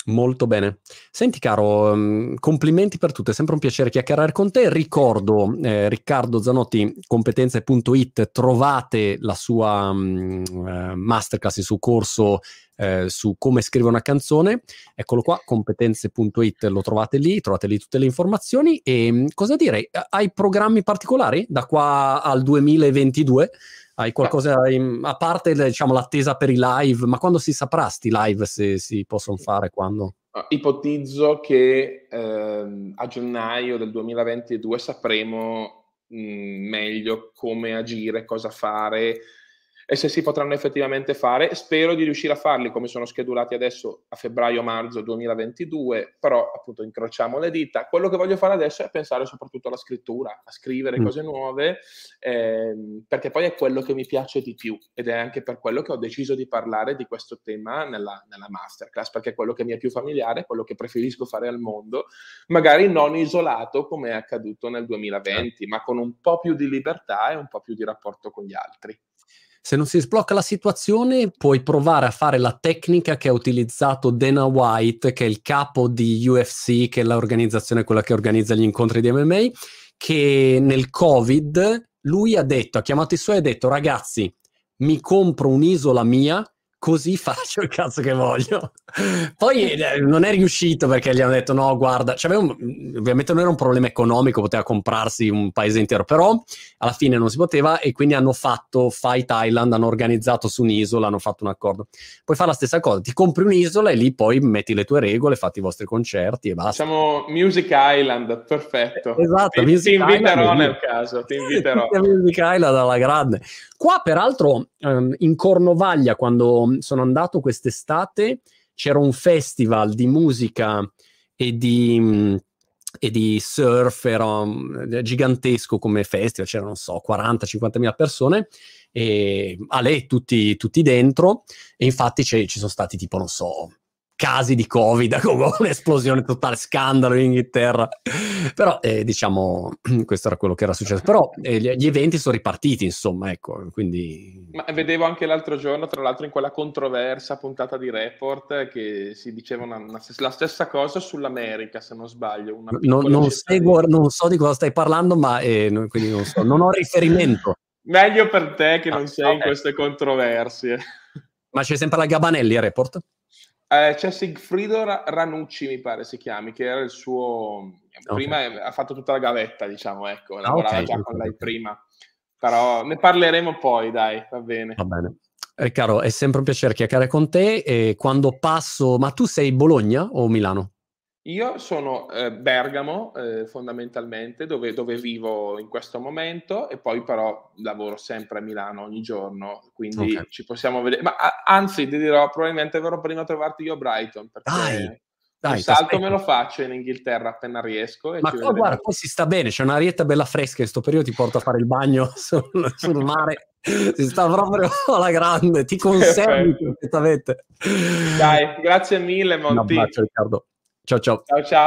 Molto bene. Senti caro, complimenti per tutto, è sempre un piacere chiacchierare con te. Ricordo eh, Riccardo Zanotti, competenze punto it, trovate la sua mh, masterclass, il suo corso eh, su come scrivere una canzone, eccolo qua, competenze punto it, lo trovate lì, trovate lì tutte le informazioni. E mh, cosa dire, hai programmi particolari da qua al duemilaventidue? Hai qualcosa, in, a parte diciamo l'attesa per i live, ma quando si saprà sti live se si possono fare, quando? Ipotizzo che ehm, a gennaio del duemilaventidue sapremo mh, meglio come agire, cosa fare e se si potranno effettivamente fare. Spero di riuscire a farli come sono schedulati adesso a febbraio-marzo duemilaventidue, però appunto incrociamo le dita. Quello che voglio fare adesso è pensare soprattutto alla scrittura, a scrivere mm. cose nuove, ehm, perché poi è quello che mi piace di più, ed è anche per quello che ho deciso di parlare di questo tema nella, nella masterclass, perché è quello che mi è più familiare, è quello che preferisco fare al mondo, magari non isolato come è accaduto nel duemilaventi, ma con un po' più di libertà e un po' più di rapporto con gli altri. se non si sblocca la situazione puoi provare a fare la tecnica che ha utilizzato Dana White, che è il capo di U F C, che è l'organizzazione quella che organizza gli incontri di M M A, che nel Covid lui ha detto, ha chiamato i suoi e ha detto: ragazzi, mi compro un'isola mia, così faccio il cazzo che voglio. Poi eh, non è riuscito perché gli hanno detto no, guarda, cioè, un, ovviamente non era un problema economico, poteva comprarsi un paese intero, però alla fine non si poteva, e quindi hanno fatto Fight Island, hanno organizzato su un'isola, hanno fatto un accordo. Puoi fare la stessa cosa, ti compri un'isola e lì poi metti le tue regole, fatti i vostri concerti e basta. Diciamo Music Island, perfetto. Esatto, ti, ti inviterò Island, nel caso, ti inviterò. Music Island alla grande. Qua peraltro ehm, in Cornovaglia, quando sono andato quest'estate, c'era un festival di musica e di, e di surf, era gigantesco come festival, c'erano, non so, quaranta cinquantamila persone, e a lei tutti, tutti dentro, e infatti ci sono stati tipo, non so, casi di Covid, come un'esplosione totale, scandalo in Inghilterra. Però eh, diciamo, questo era quello che era successo. Però eh, gli eventi sono ripartiti, insomma, ecco, quindi... Ma vedevo anche l'altro giorno, tra l'altro, in quella controversa puntata di Report, che si diceva una, una, la stessa cosa sull'America, se non sbaglio. Una non, non, seguo, non so di cosa stai parlando, ma eh, quindi non, so, non ho riferimento. Meglio per te che ah, non sei no, in queste controversie. Ma c'è sempre la Gabanelli a Report? Eh, c'è Sigfrido Ranucci, mi pare si chiami, che era il suo... Prima okay. ha fatto tutta la gavetta, diciamo, ecco, lavorava okay, già okay. con lei prima. Però ne parleremo poi, dai, va bene. Va bene. Riccardo, è sempre un piacere chiacchierare con te. E quando passo... Ma tu sei Bologna o Milano? Io sono eh, Bergamo, eh, fondamentalmente, dove, dove vivo in questo momento, e poi però lavoro sempre a Milano ogni giorno, quindi okay. ci possiamo vedere. Ma a, anzi, ti dirò, probabilmente verrò prima a trovarti io a Brighton, perché dai, dai, il salto me lo faccio in Inghilterra appena riesco. E ma qua, guarda, poi si sta bene, c'è una arietta bella fresca in questo periodo, ti porto a fare il bagno sul, sul mare, si sta proprio alla grande, ti conservi perfettamente. Dai, grazie mille Monti. Un abbraccio Riccardo. Ciao ciao. Ciao ciao.